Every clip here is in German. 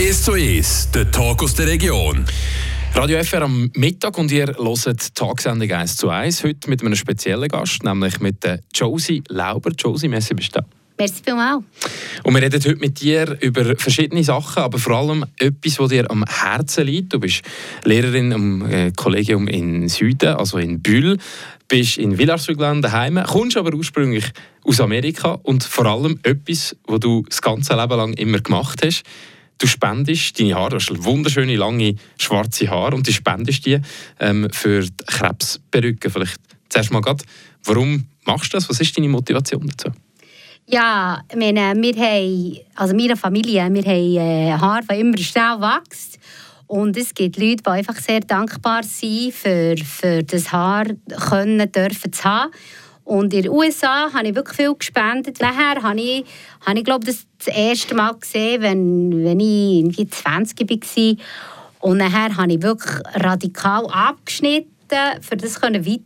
1:1, der Talk aus der Region. Radio FR am Mittag und ihr hört die Tagsendung 1:1. Heute mit einem speziellen Gast, nämlich mit Josi Lauber. Josi, merci, bist du da. Merci vielmals. Und wir reden heute mit dir über verschiedene Sachen, aber vor allem etwas, das dir am Herzen liegt. Du bist Lehrerin am Kollegium in Süden, also in Bühl. Bist in Villars-sur-Glâne daheim, kommst aber ursprünglich aus Amerika und vor allem etwas, was du das ganze Leben lang immer gemacht hast. Du spendest deine Haare, du hast wunderschöne, lange, schwarze Haare und du spendest die für die Krebsperücke. Vielleicht zuerst mal grad, warum machst du das? Was ist deine Motivation dazu? Ja, meine Familie, wir haben Haare, die immer schnell wächst. Und es gibt Leute, die einfach sehr dankbar sind, für das Haar dürfen zu haben. Und in den USA habe ich wirklich viel gespendet. Daher habe ich glaube, das erste Mal gesehen, wenn ich irgendwie 20 war. Und nachher habe ich wirklich radikal abgeschnitten, für das weiterzugeben.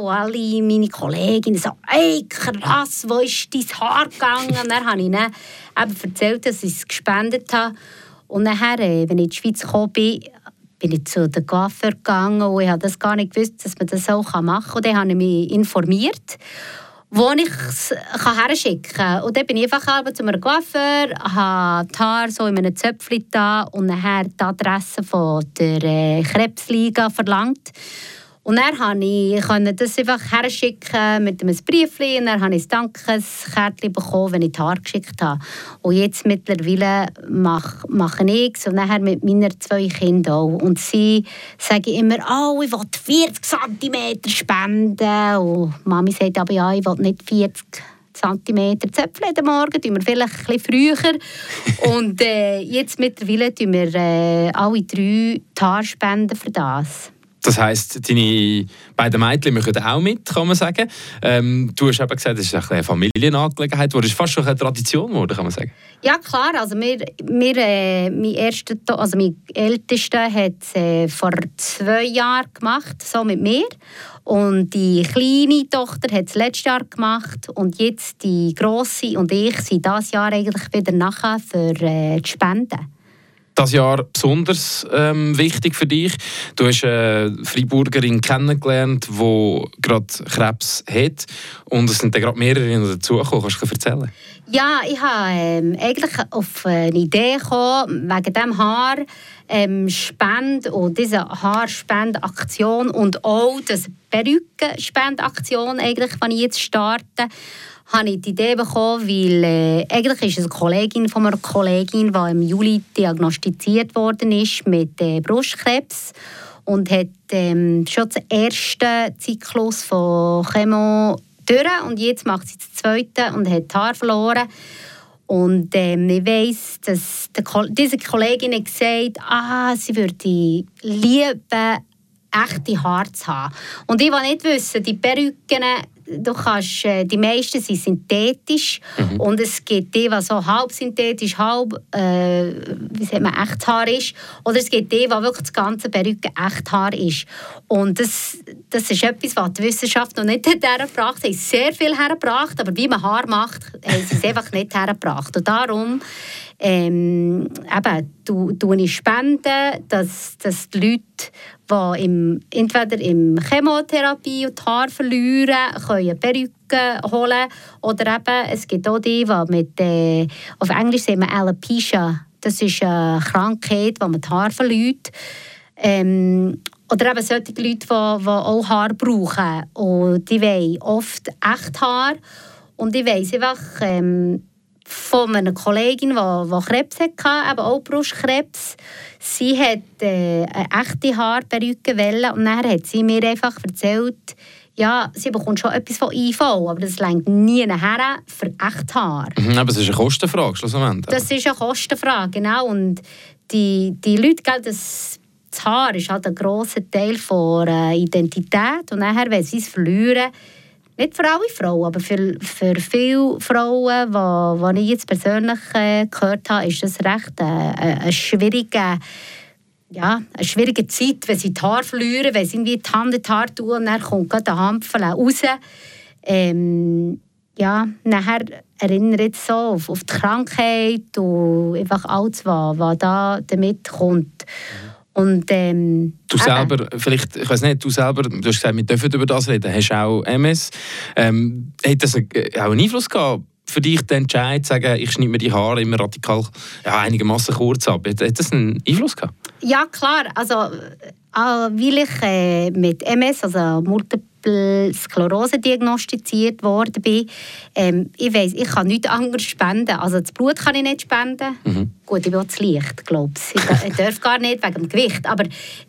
Und alle meine Kolleginnen so, «Ey, krass, wo ist dein Haar gegangen?» Und dann habe ich ihnen eben erzählt, dass ich es gespendet habe. Und nachher, wenn ich in die Schweiz gekommen bin, bin ich zu den Coiffeur gegangen und ich habe das gar nicht gewusst, dass man das auch machen kann. Und dann habe ich mich informiert, wo ich es herschicken kann. Und dann bin ich einfach zu einem Coiffeur, habe die Haare so in einem Zöpfchen da und nachher die Adresse von der Krebsliga verlangt. Und dann konnte ich das einfach herschicken mit einem Briefchen. Und dann habe ich ein Dankeskärtchen bekommen, wenn ich die Haare geschickt habe. Und jetzt mittlerweile mache ich es. Und nachher mit meinen 2 Kindern auch. Und sie sagen immer, «Oh, ich will 40 cm spenden.» Und Mami sagt aber, «Ja, ich will nicht 40 cm Zöpfchen am Morgen, tun wir vielleicht ein bisschen früher.» Und jetzt mittlerweile tun wir alle 3 die Haare spenden für das. Das heisst, deine beiden Mädchen machen auch mit, kann man sagen. Du hast eben gesagt, es ist eine Familienangelegenheit, das ist fast schon eine Tradition geworden, kann man sagen. Ja, klar. Also mein Ältester hat es vor 2 Jahren gemacht, so mit mir. Und die kleine Tochter hat es letztes Jahr gemacht. Und jetzt die Grosse und ich sind dieses Jahr eigentlich wieder nachher für die Spenden. Das Jahr besonders wichtig für dich. Du hast eine Freiburgerin kennengelernt, die gerade Krebs hat. Und es sind dann gerade mehrere dazugekommen. Kannst du erzählen? Ja, ich habe eigentlich auf eine Idee gekommen, wegen diesem Haar Spend und dieser Haarspendaktion und auch diese Perückenspendaktion, die ich jetzt starte. Habe ich die Idee bekommen, weil eigentlich ist es eine Kollegin von einer Kollegin, die im Juli diagnostiziert worden ist mit Brustkrebs und hat schon den ersten Zyklus von Chemo durch und jetzt macht sie den zweiten und hat Haar verloren. Und ich weiss, dass diese Kollegin hat gesagt, sie würde lieben, echte Haare zu haben. Und ich will nicht wissen, die Perücken, die meisten sind synthetisch und es gibt die, die so halb synthetisch, halb echtes Haar ist. Oder es gibt die, die wirklich das ganze Perücke echtes Haar ist. Und das ist etwas, was die Wissenschaft noch nicht hergebracht hat. Sie haben sehr viel hergebracht, aber wie man Haar macht, haben sie es einfach nicht hergebracht. Und darum tue ich Spenden, dass die Leute, die entweder in Chemotherapie und die Haare verlieren, können Perücken holen. Oder eben, es gibt auch die, die auf Englisch sagt man Alopecia. Das ist eine Krankheit, wo man die Haare verliert. Oder eben solche Leute, die auch Haare brauchen. Und die wollen oft echt Haar. Und ich weiss einfach von einer Kollegin, die Krebs hatte, aber auch Brustkrebs. Sie hat eine echte Haarperücke wollen und dann hat sie mir einfach erzählt, ja, sie bekommt schon etwas von IV, aber das reicht nie nachher für echtes Haar. Aber es ist eine Kostenfrage, schlussendlich. Das ist eine Kostenfrage, genau. Und die Leute, das Haar ist halt ein grosser Teil der Identität und nachher, wenn sie es verlieren, nicht für alle Frauen, aber für viele Frauen, die ich jetzt persönlich gehört habe, ist das recht eine schwierige Zeit, wenn sie die Haare verlieren, wenn sie irgendwie die Hand in die Haare tun und dann kommt gerade der Hampfen raus. Nachher erinnere jetzt so auf die Krankheit und einfach alles, was da damit kommt. Und, du selber, vielleicht, ich weiss nicht, du hast gesagt, wir dürfen über das reden, hast auch MS. Hat das auch einen Einfluss gehabt für dich, den Entscheid zu sagen, ich schneide mir die Haare immer radikal, ja, einigermaßen kurz ab? Hat das einen Einfluss gehabt? Ja, klar. Also, weil ich mit MS, also Multiple Sklerose, diagnostiziert worden bin, ich weiss, ich kann nichts anderes spenden. Also das Blut kann ich nicht spenden. Mhm. Gut, ich will das Licht, glaube ich. Ich darf gar nicht, wegen dem Gewicht. Aber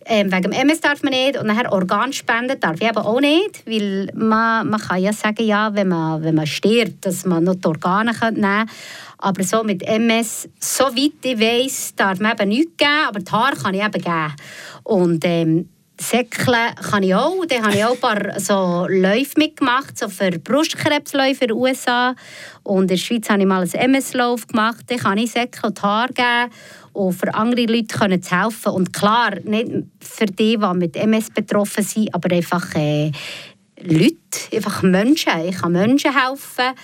wegen dem MS darf man nicht. Und nachher Organspenden darf ich eben auch nicht. Weil man kann ja sagen, ja, wenn man stirbt, dass man noch die Organe nehmen kann. Aber so mit MS, soweit ich weiss, darf man eben nichts geben. Aber die Haare kann ich eben geben. Und Säckchen kann ich auch. Da habe ich auch ein paar so Läufe mitgemacht, so für Brustkrebsläufe in den USA. Und in der Schweiz habe ich mal einen MS-Lauf gemacht. Da kann ich Säckchen und Haare geben, um für andere Leute zu helfen. Und klar, nicht für die, die mit MS betroffen sind, aber einfach Leute, einfach Menschen. Ich kann Menschen helfen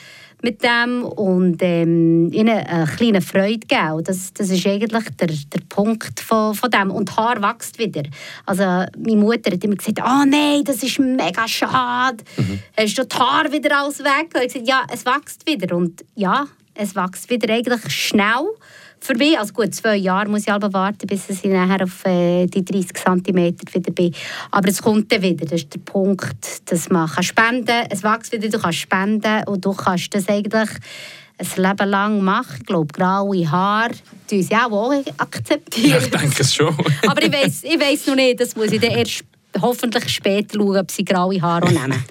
mit dem und ihnen eine kleine Freude geben. Das ist eigentlich der Punkt von dem. Und das Haar wächst wieder. Also meine Mutter hat immer gesagt, «Oh nein, das ist mega schade. Hast du das Haar wieder alles weg?» Und ich gesagt, «Ja, es wächst wieder.» Und ja, es wächst wieder eigentlich schnell. Für mich, also gut, 2 Jahre muss ich aber warten, bis ich nachher auf die 30 cm wieder bin. Aber es kommt dann wieder, das ist der Punkt, dass man spenden kann. Es wächst wieder, du kannst spenden und du kannst das eigentlich ein Leben lang machen. Ich glaube, graue Haare tun sie auch akzeptieren. Ja, ich denke es schon. Aber ich weiss noch nicht, das muss ich dann erst hoffentlich später schauen, ob sie graue Haare auch nehmen.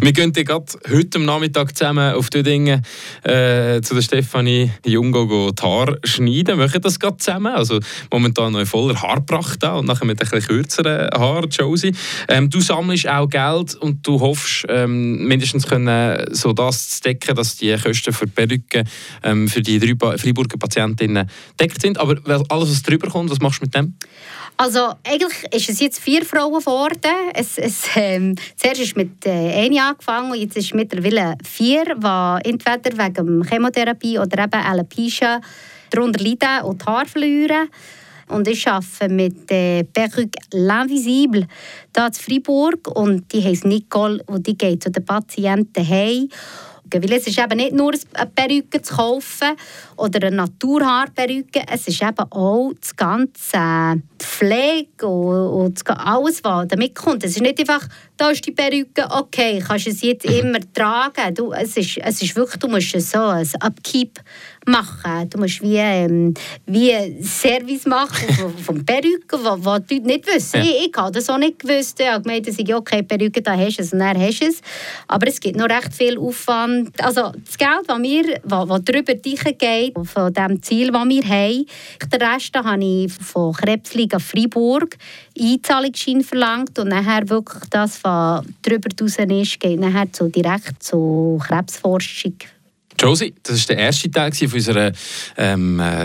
Wir gehen gerade heute am Nachmittag zusammen auf Düdingen zu der Stefanie Jungo die Haare schneiden. Wir machen das gerade zusammen. Also momentan noch in voller Haarpracht und nachher mit ein bisschen kürzeren Haaren, Josi. Du sammelst auch Geld und du hoffst, mindestens können, so das zu decken, dass die Kosten für die Perücken für die 3 Freiburger Patientinnen gedeckt sind. Aber alles, was drüber kommt, was machst du mit dem? Also eigentlich ist es jetzt 4 Frauen geworden. Zuerst ist mit eine angefangen und jetzt ist mittlerweile 4, die entweder wegen Chemotherapie oder eben Alopecia darunter leiden und die Haare verlieren. Und ich arbeite mit Perücke L'Invisible hier in Freiburg und die heisst Nicole und die geht zu den Patienten heim. Weil es ist eben nicht nur eine Perücke zu kaufen oder eine Naturhaarperücke, es ist eben auch das ganze Pflege und alles, was damit kommt. Es ist nicht einfach, da ist die Perücke, okay, kannst du es jetzt immer tragen. Du, es ist wirklich, du musst so ein Upkeep machen. Du musst wie ein Service machen von Perücken, was die Leute nicht wissen. Ja. Ich habe das auch nicht gewusst. Ich habe gemeint, dass ich, okay, Perücke, da hast du es und dann hast du es. Aber es gibt noch recht viel Aufwand. Also das Geld, das darüber geht, von dem Ziel, das wir haben, den Rest habe ich von Krebsliga Freiburg Einzahlungsschein verlangt und nachher wirklich das, was darüber raus ist, geht nachher direkt zur Krebsforschung. Josi, das war der erste Teil von unserer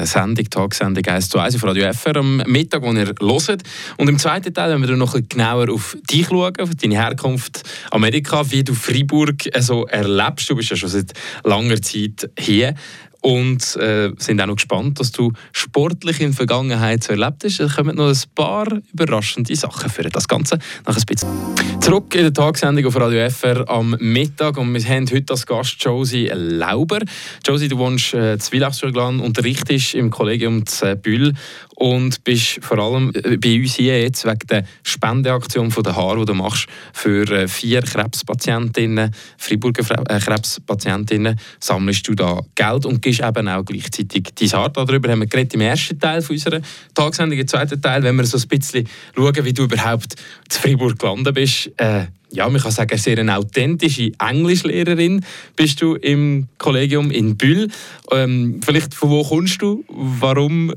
Sendung, Tagsendung 1:1 auf Radio FR am Mittag, die ihr hört. Und im zweiten Teil werden wir noch ein bisschen genauer auf dich schauen, auf deine Herkunft Amerika, wie du Freiburg so erlebst. Du bist ja schon seit langer Zeit hier. Und sind auch noch gespannt, was du sportlich in der Vergangenheit so erlebt hast. Da kommen noch ein paar überraschende Sachen für das Ganze nach ein bisschen. Zurück in der Tagessendung auf Radio FR am Mittag. Und wir haben heute als Gast Josi Lauber. Josi, du wohnst in Villars-sur-Glâne, unterrichtest im Kollegium in Bühl und bist vor allem bei uns hier jetzt wegen der Spendeaktion von den Haaren, die du machst für 4 Krebspatientinnen, Freiburger Krebspatientinnen, sammelst du da Geld und gibst eben auch gleichzeitig dein Haar. Darüber haben wir geredet im ersten Teil von unserer Tagessendung, im zweiten Teil, wenn wir so ein bisschen schauen, wie du überhaupt in Freiburg gelandet bist. Ja, man kann sagen, sehr eine authentische Englischlehrerin bist du im Kollegium in Bühl. Vielleicht, von wo kommst du? Warum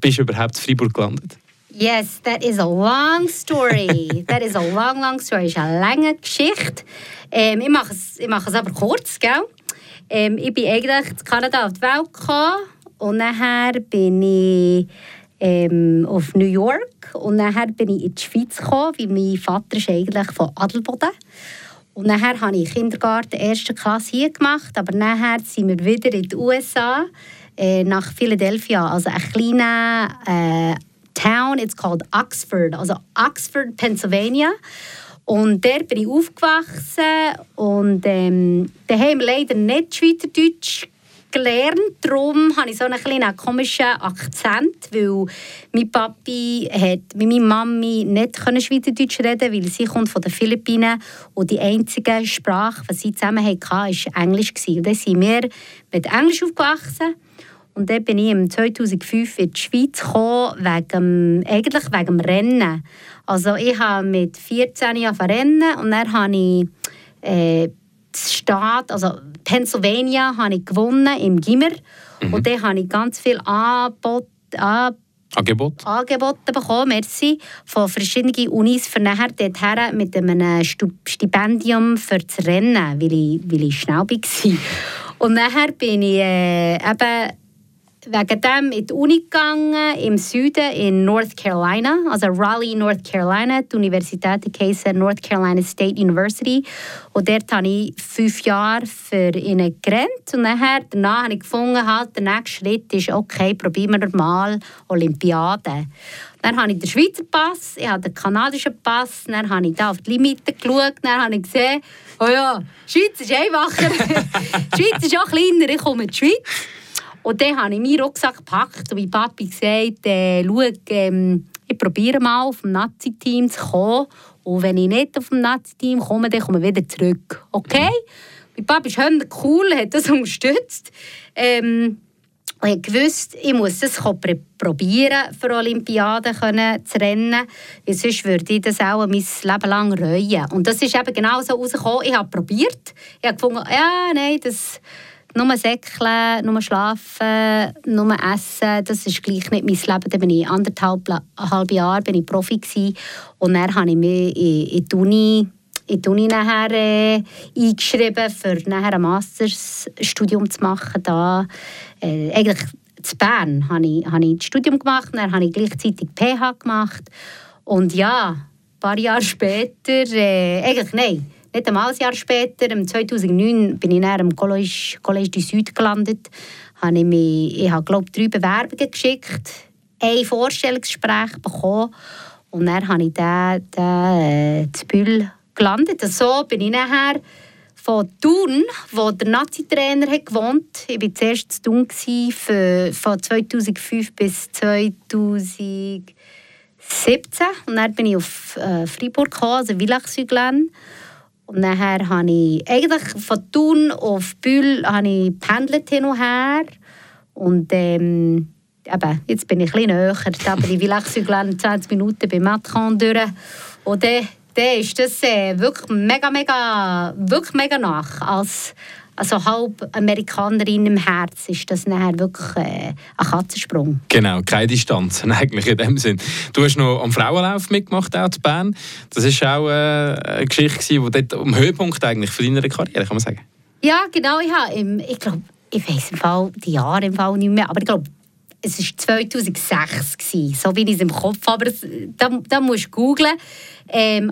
bist du überhaupt in Freiburg gelandet? Yes, that is a long story. That is a long, long story. Das ist eine lange Geschichte. Ich mache es aber kurz, gell? Ich bin eigentlich in Kanada auf die Welt gekommen und nachher bin ich auf New York und nachher bin ich in die Schweiz gekommen, weil mein Vater ist eigentlich von Adelboden. Und nachher habe ich Kindergarten, erste Klasse hier gemacht, aber nachher sind wir wieder in die USA, nach Philadelphia, also ein kleiner Town, it's called Oxford, also Oxford, Pennsylvania. Und dort bin ich aufgewachsen und da haben wir leider nicht Schweizerdeutsch gelernt, darum habe ich so einen kleinen komischen Akzent, weil mein Papi hat mit meiner Mami nicht Schweizerdeutsch reden, weil sie kommt von den Philippinen und die einzige Sprache, die sie zusammen hatten, war Englisch. Und dann sind wir mit Englisch aufgewachsen. Und dann bin ich im 2005 in die Schweiz gekommen, wegen dem Rennen. Also ich habe mit 14 Jahren rennen und dann habe ich das Staat, also Pennsylvania, habe ich gewonnen im Gimmer. Mhm. Und dann habe ich ganz viele Angebote bekommen, merci, von verschiedenen Unis, für nachher dorthin mit einem Stipendium für das Rennen, weil ich schnell war. Und nachher bin ich eben wegen dem in die Uni gegangen, im Süden, in North Carolina, also Raleigh, North Carolina. Die Universität heisst North Carolina State University. Und dort habe ich 5 Jahre für ihn gerannt. Und danach habe ich gefunden, halt, der nächste Schritt ist, okay, probieren wir mal Olympiade. Dann habe ich den Schweizer Pass, ich habe den kanadischen Pass, dann habe ich da auf die Limite geschaut, dann habe ich gesehen, oh ja, die Schweiz ist einfacher, die Schweiz ist auch kleiner, ich komme in die Schweiz. Und dann habe ich meinen Rucksack gepackt und mein Papi gesagt, schau, ich probiere mal auf dem Nazi-Team zu kommen. Und wenn ich nicht auf dem Nazi-Team komme, dann komme ich wieder zurück. Okay? Mein Papi ist cool, hat das unterstützt. Und ich wusste, ich muss das probieren, für Olympiaden zu rennen. Sonst würde ich das auch mein Leben lang reuen. Und das ist eben genau so rausgekommen. Ich habe probiert. Ich habe gefunden, ja, nein, das... Nur säckeln, nur schlafen, nur essen, das ist gleich nicht mein Leben. Dann bin ich 1,5 Jahre bin ich Profi gewesen. Und dann habe ich mich in die Uni nachher, eingeschrieben, für nachher ein Masterstudium zu machen. Da, eigentlich in Bern habe ich das Studium gemacht, dann habe ich gleichzeitig PH gemacht. Und ja, ein paar Jahre später, nicht einmal ein Jahr später, im 2009, bin ich dann am Collège du Sud gelandet. Ich habe, glaube ich, 3 Bewerbungen geschickt, 1 Vorstellungsgespräch bekommen und dann habe ich in Bühl gelandet. So bin ich nachher von Thun, wo der Nazi-Trainer gewohnt hat. Ich war zuerst in Thun von 2005 bis 2017. Und dann bin ich auf Freiburg gekommen, also Villars-sur-Glâne. Und nachher habe ich eigentlich von Thun auf Bühl pendelt hin und her. Und jetzt bin ich ein bisschen näher. Da bin ich Villars-sur-Glâne 20 Minuten bei Matron durch. Und dann ist das wirklich mega nach. Also halb Amerikanerin im Herz ist das nachher wirklich ein Katzensprung. Genau, keine Distanzen eigentlich in dem Sinn. Du hast noch am Frauenlauf mitgemacht, auch in Bern. Das war auch eine Geschichte, die dort am Höhepunkt eigentlich für deine Karriere, kann man sagen? Ja, genau. Ich glaube, ich weiss im Fall die Jahre im Fall nicht mehr, aber ich glaube, es war 2006 gewesen, so bin ich es im Kopf, aber da musst du googlen.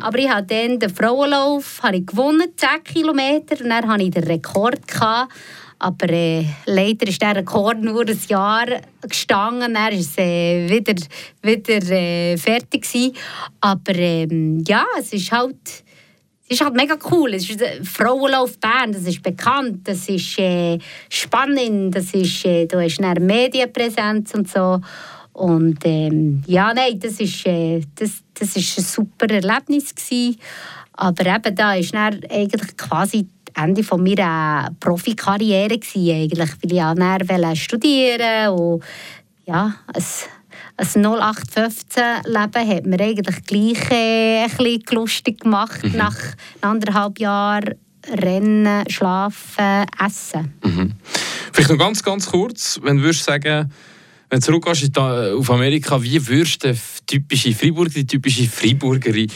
Aber ich habe dann den Frauenlauf gewonnen, 10 Kilometer, und dann hatte ich den Rekord gehabt. Aber leider ist der Rekord nur ein Jahr gestanden, dann war es wieder fertig gewesen. Aber ja, es ist halt mega cool. Es ist Frauenlauf Bern, das ist bekannt, das ist spannend, das ist, da ist eine Medienpräsenz und so. Und das ist ein super Erlebnis gewesen. Aber eben da ist dann eigentlich quasi das Ende von meiner Profikarriere gewesen, eigentlich, weil ich ja dann studieren wollte und ja, ein 0815-Leben hat mir eigentlich gleich ein bisschen lustig gemacht, nach 1,5 Jahren Rennen, Schlafen, Essen. Mhm. Vielleicht noch ganz, ganz kurz, wenn du sagen, wenn du zurückgehst auf Amerika, wie würdest du die typische Freiburgerin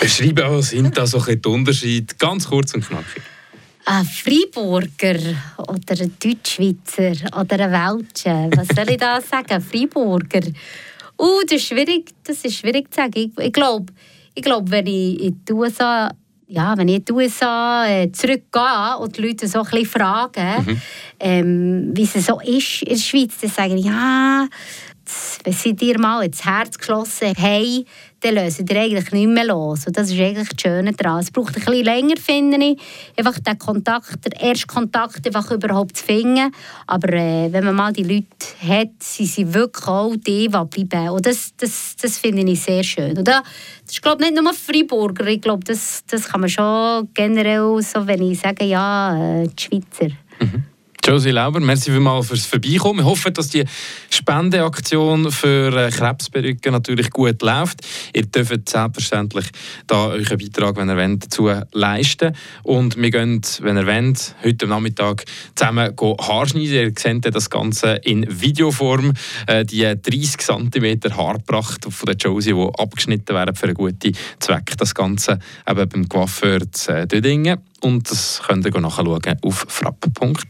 beschreiben? Was sind da so die Unterschiede? Ganz kurz und knackig. Ein Freiburger oder ein Deutschschweizer oder ein Weltscher, was soll ich da sagen? Freiburger. Das ist schwierig zu sagen. Ich glaube, wenn ich in die USA ja, wenn ich in die USA zurückgehe und die Leute so ein bisschen fragen, wie es so ist in der Schweiz, dann sagen sie, ja, wenn sie dir mal ins Herz geschlossen haben, dann lösen die eigentlich nicht mehr los. Und das ist eigentlich das Schöne daran. Es braucht ein bisschen länger, finde ich, einfach den Kontakt, den Erstkontakt einfach überhaupt zu finden. Aber wenn man mal die Leute hat, sind sie wirklich auch die, die bleiben. Und das finde ich sehr schön. Und das ist, glaube ich, nicht nur Freiburger. Ich glaube, das kann man schon generell so, wenn ich sage, ja, die Schweizer. Mhm. Josi Lauber, merci vielmals fürs Vorbeikommen. Wir hoffen, dass die Spendeaktion für Krebsperücken natürlich gut läuft. Ihr dürft selbstverständlich da euren Beitrag, wenn ihr wollt, dazu leisten. Und wir gehen, wenn ihr wollt, heute am Nachmittag zusammen haarschneiden. Ihr seht das Ganze in Videoform. Die 30 cm Haarpracht von der Josi, die abgeschnitten werden für einen guten Zweck. Das Ganze eben beim Coiffeur zu Dödingen. Und das könnt ihr nachschauen auf frapp.ch.